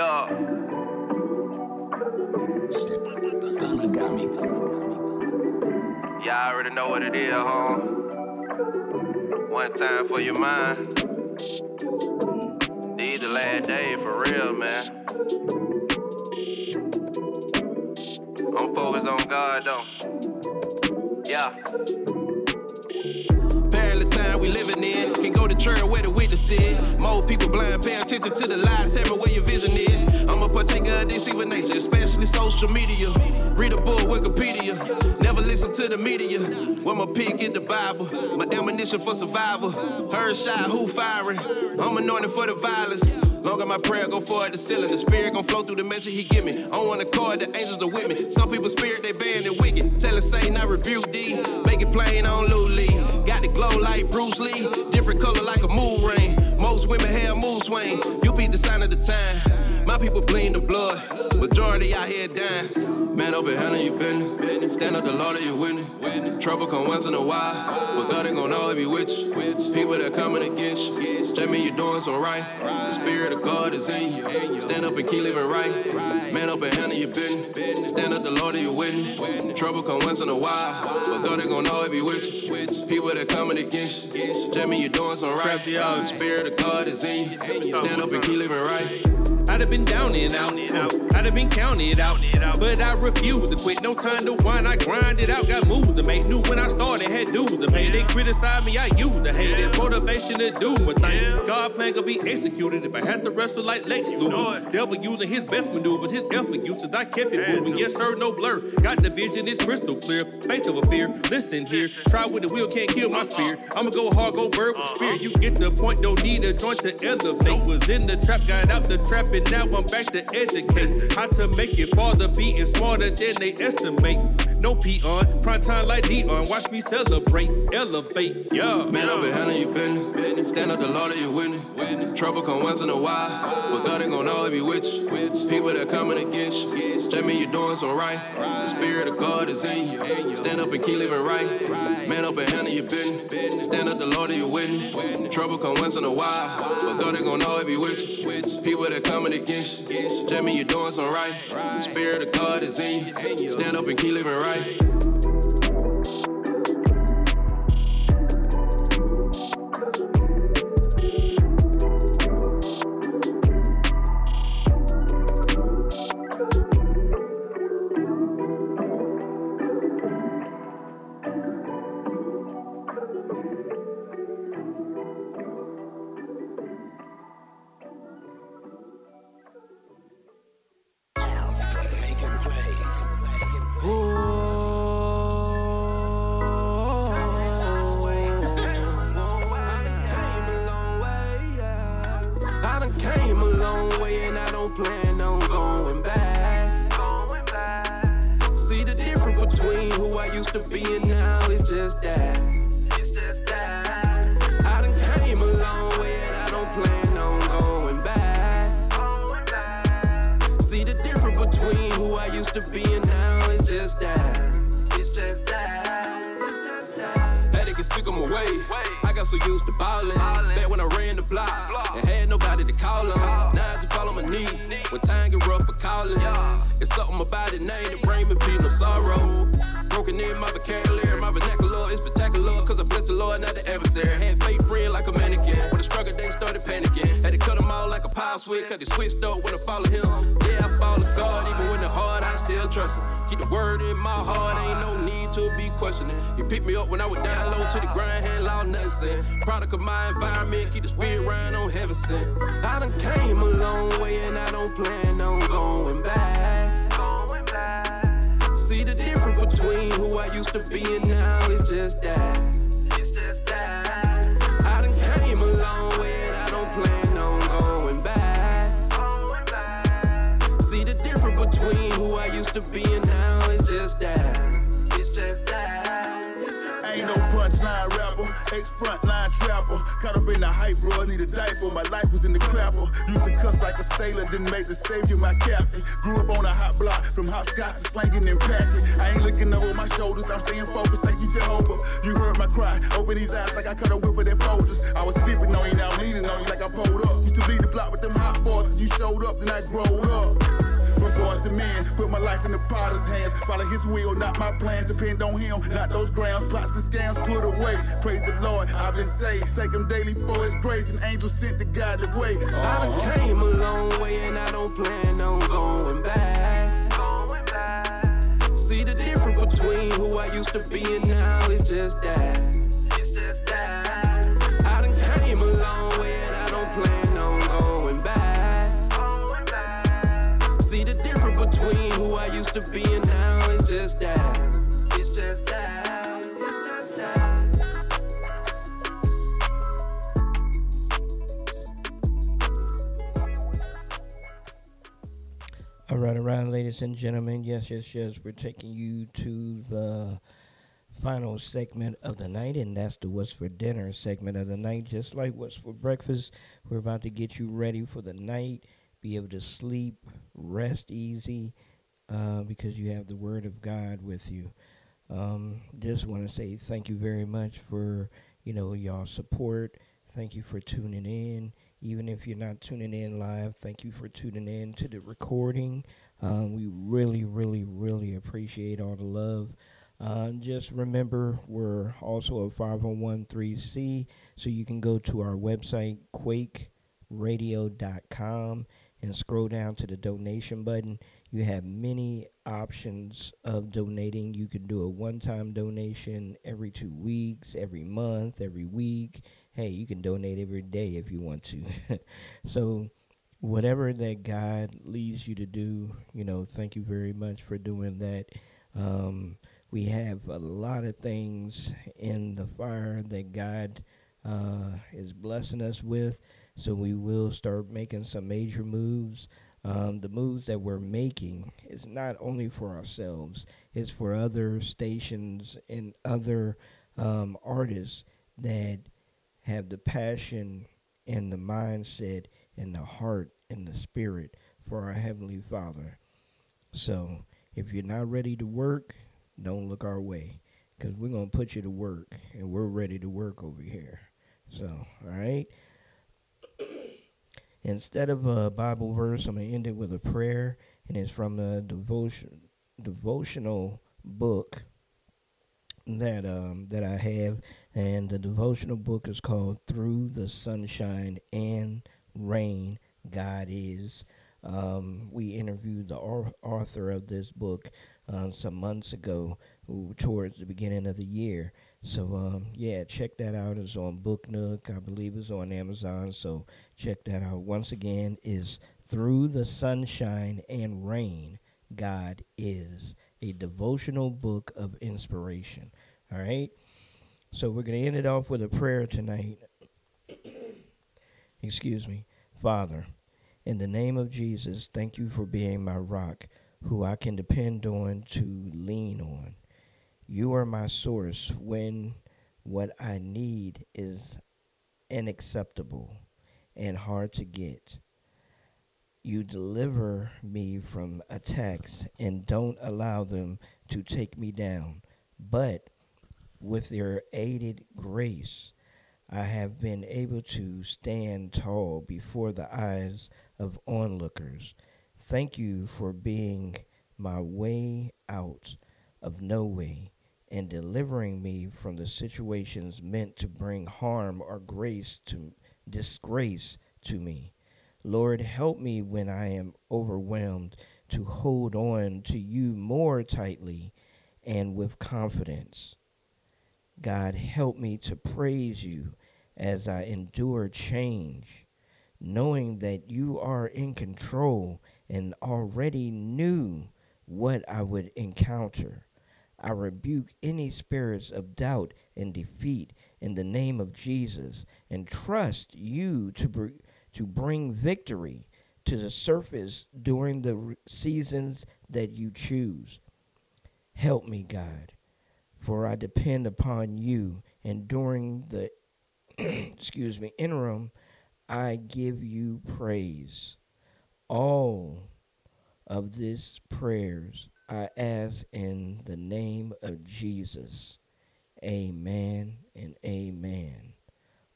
Yeah, I already know what it is, huh? One time for your mind. These the last days for real, man. I'm focused on God, though. Yeah. Barely time we living in. Can go to church where the witness is. More people blind, pay attention to the lie. Tell me where your vision is. I'm a partaker of this evil nature, especially social media. Read a book, Wikipedia. Never listen to the media. Where my pig in the Bible. My ammunition for survival. Heard shot, who firing? I'm anointed for the violence. Longer my prayer go forward to ceiling. The Spirit gon' flow through the measure he give me. I don't wanna call it, the angels are with me. Some people's spirit, they banned and wicked. Tell us Satan, I rebuke thee. Make it plain, I don't lose lead. Got the glow like Bruce Lee. Different color like a moon ring. Most women have mood swing. You be the sign of the time. My people bleed the blood. Majority out here dying. Man, open hand on your business. Stand up the Lord and you winning. Trouble come once in a while. But God ain't gon' always be with you. People that coming against you. Just mean you're doing so right. The spirit of God is in you. Stand up and keep living right. Man up and handle your business. Stand up, the Lord of your witness. Trouble come once in a while, but God is gonna always be with you. People that coming against you, that mean you're doing so right. The spirit of God is in you. Stand up and keep living right. I'd have been down and out, I'd have been counted out, but I refuse to quit. No time to whine, I grind it out. Got moves to make. Knew when I started, had dues to pay. They criticize me, I used to hate. It's motivation to do my thing. God plan could be executed if I had to wrestle like Lex Luthor. Devil using his best maneuvers, his effort uses. I kept it moving, yes sir, no blur. Got the vision, it's crystal clear. Faith over fear, listen here. Try with the wheel, can't kill my spirit. I'ma go hard, go bird with spirit. You get the point, don't need a joint to elevate. Was in the trap, got out the trap, and now I'm back to educate. How to make it farther, beating smarter than they estimate. No peon, prime time like Dion. Watch me celebrate, elevate, yeah. Man up and handle your business. Stand up, the Lord of your witness. Trouble come once in a while, but God ain't gonna always be with you. People that coming against you, that mean you're doing so right. The spirit of God is in you. Stand up and keep living right. Man up and handle your business. Stand up, the Lord of your witness. Trouble come once in a while, but God ain't gonna always be with you. People that coming against you, that mean you're doing so right. The spirit of God is in you. Stand up and keep living right. Right. Product of my environment, keep the spirit round on heaven sent. I done came a long way and I don't plan on going back. See the difference between who I used to be and now it's just that. I done came a long way and I don't plan on going back. See the difference between who I used to be and now it's just that. Ex frontline trapper, caught up in the hype, bro. I need a diaper. My life was in the crapper. Used to cuss like a sailor, then make the savior my captain. Grew up on a hot block, from hopscotch to slanging and passing. I ain't looking over my shoulders, I'm staying focused. Thank you, Jehovah. You heard my cry, open these eyes like I cut a whip with their folders. I was sleeping on you, now I'm leaning on you like I pulled up. Used to lead the block with them hot boys. You showed up, then I growed up. From boys to men, put my life in the potter's hands. Follow his will, not my plans. Depend on him, not those grounds. Plots and scams put away. Praise the Lord, I've been saved. Take him daily for his grace. An angel sent to guide the way. Uh-huh. I done came a long way and I don't plan on going back. See the difference between who I used to be and now it's just that. Who I used to be and now it's just that. It's just that. It's just that. All right, around, ladies and gentlemen. Yes, yes, yes. We're taking you to the final segment of the night, and that's the What's for Dinner segment of the night. Just like What's for Breakfast, we're about to get you ready for the night. Be able to sleep, rest easy, uh, because you have the Word of God with you. Um, just want to say thank you very much for, you know, y'all support. Thank you for tuning in. Even if you're not tuning in live, thank you for tuning in to the recording. Um, we really, really, really appreciate all the love. Uh, just remember, we're also a five oh one three C, so you can go to our website, quake radio dot com, and scroll down to the donation button. You have many options of donating. You can do a one-time donation every two weeks, every month, every week. Hey, you can donate every day if you want to. So whatever that God leads you to do, you know, thank you very much for doing that. Um, we have a lot of things in the fire that God uh, is blessing us with. So we will start making some major moves. Um, the moves that we're making is not only for ourselves, it's for other stations and other um, artists that have the passion and the mindset and the heart and the spirit for our Heavenly Father. So if you're not ready to work, don't look our way, because we're going to put you to work, and we're ready to work over here. So, all right. Instead of a Bible verse, I'm going to end it with a prayer, and it's from a devotion, devotional book that um, that I have, and the devotional book is called Through the Sunshine and Rain, God Is. Um, we interviewed the author of this book uh, some months ago, towards the beginning of the year. So, um, yeah, check that out. It's on BookNook. I believe it's on Amazon. So check that out. Once again, is Through the Sunshine and Rain, God Is, a devotional book of inspiration. All right. So we're going to end it off with a prayer tonight. Excuse me. Father, in the name of Jesus, thank you for being my rock, who I can depend on, to lean on. You are my source when what I need is unacceptable and hard to get. You deliver me from attacks and don't allow them to take me down. But with your aided grace, I have been able to stand tall before the eyes of onlookers. Thank you for being my way out of no way, and delivering me from the situations meant to bring harm or grace to disgrace to me. Lord, help me when I am overwhelmed to hold on to you more tightly and with confidence. God, help me to praise you as I endure change, knowing that you are in control and already knew what I would encounter. I rebuke any spirits of doubt and defeat in the name of Jesus, and trust you to br- to bring victory to the surface during the re- seasons that you choose. Help me, God, for I depend upon you, and during the excuse me, interim, I give you praise. All of these prayers I ask in the name of Jesus. Amen and amen.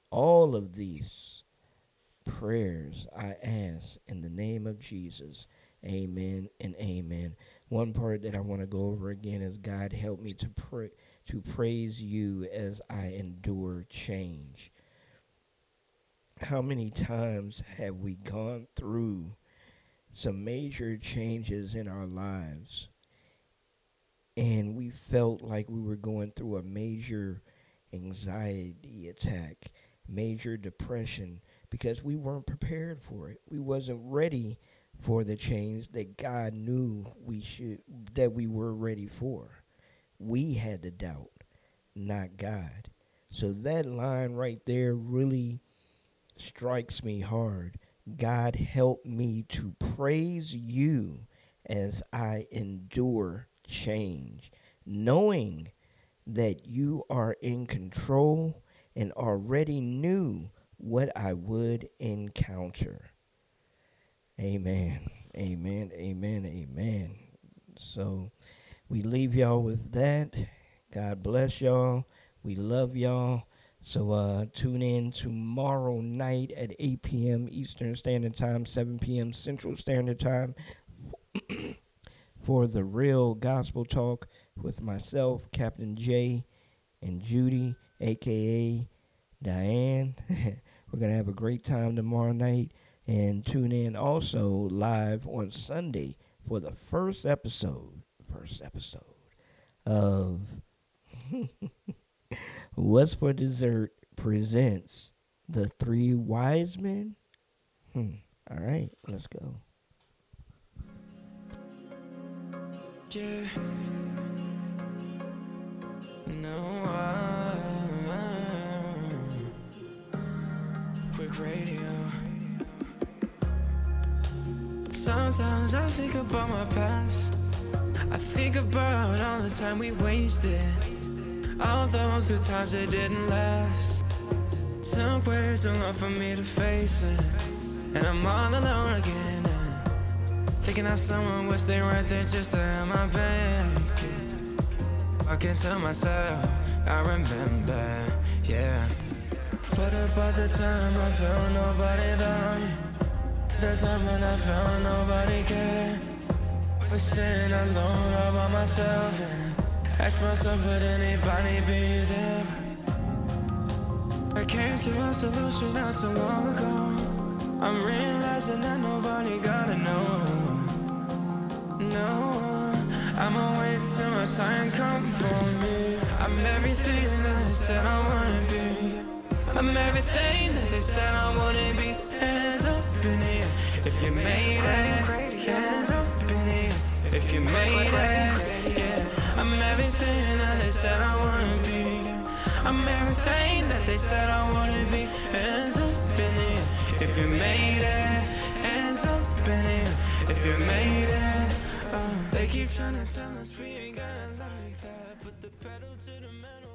All of these prayers I ask in the name of Jesus. Amen and amen. One part that I want to go over again is, God, help me to pray, to praise you as I endure change. How many times have we gone through some major changes in our lives, and we felt like we were going through a major anxiety attack, major depression, because we weren't prepared for it. We wasn't ready for the change that God knew we should, that we were ready for. We had the doubt, not God. So that line right there really strikes me hard. God, help me to praise you as I endure change, knowing that you are in control and already knew what I would encounter. Amen, amen, amen, amen. So we leave y'all with that. God bless y'all. We love y'all. So uh, tune in tomorrow night at eight p.m. Eastern Standard Time, seven p.m. Central Standard Time for The Real Gospel Talk with myself, Captain J, and Judy, a k a. Diane. We're going to have a great time tomorrow night. And tune in also live on Sunday for the first episode, first episode of What's for Dessert presents The Three Wise Men. Hmm. All right, let's go. Yeah. No, I, I, quick radio. Sometimes I think about my past. I think about all the time we wasted. All those good times that didn't last. Took way too long for me to face it. And I'm all alone again. Thinking that someone would stay right there just to have my back. I can tell myself, I remember, yeah. But about the time I felt nobody loved me. The time when I felt nobody cared. Was sitting alone all by myself and I asked myself, would anybody be there? I came to a solution not too long ago. I'm realizing that nobody gotta know. No, I'ma wait till my time comes for me. I'm everything that they said I wanna be. I'm everything that they said I wanna be. Hands up in the air if you made it. Hands up in the air if you made it. Yeah, I'm everything that they said I wanna be. I'm everything that they said I wanna be. Hands up in the air if you made it. Hands up in the air if you made it. Uh, they keep trying to tell us we ain't gotta like that, put the pedal to the metal.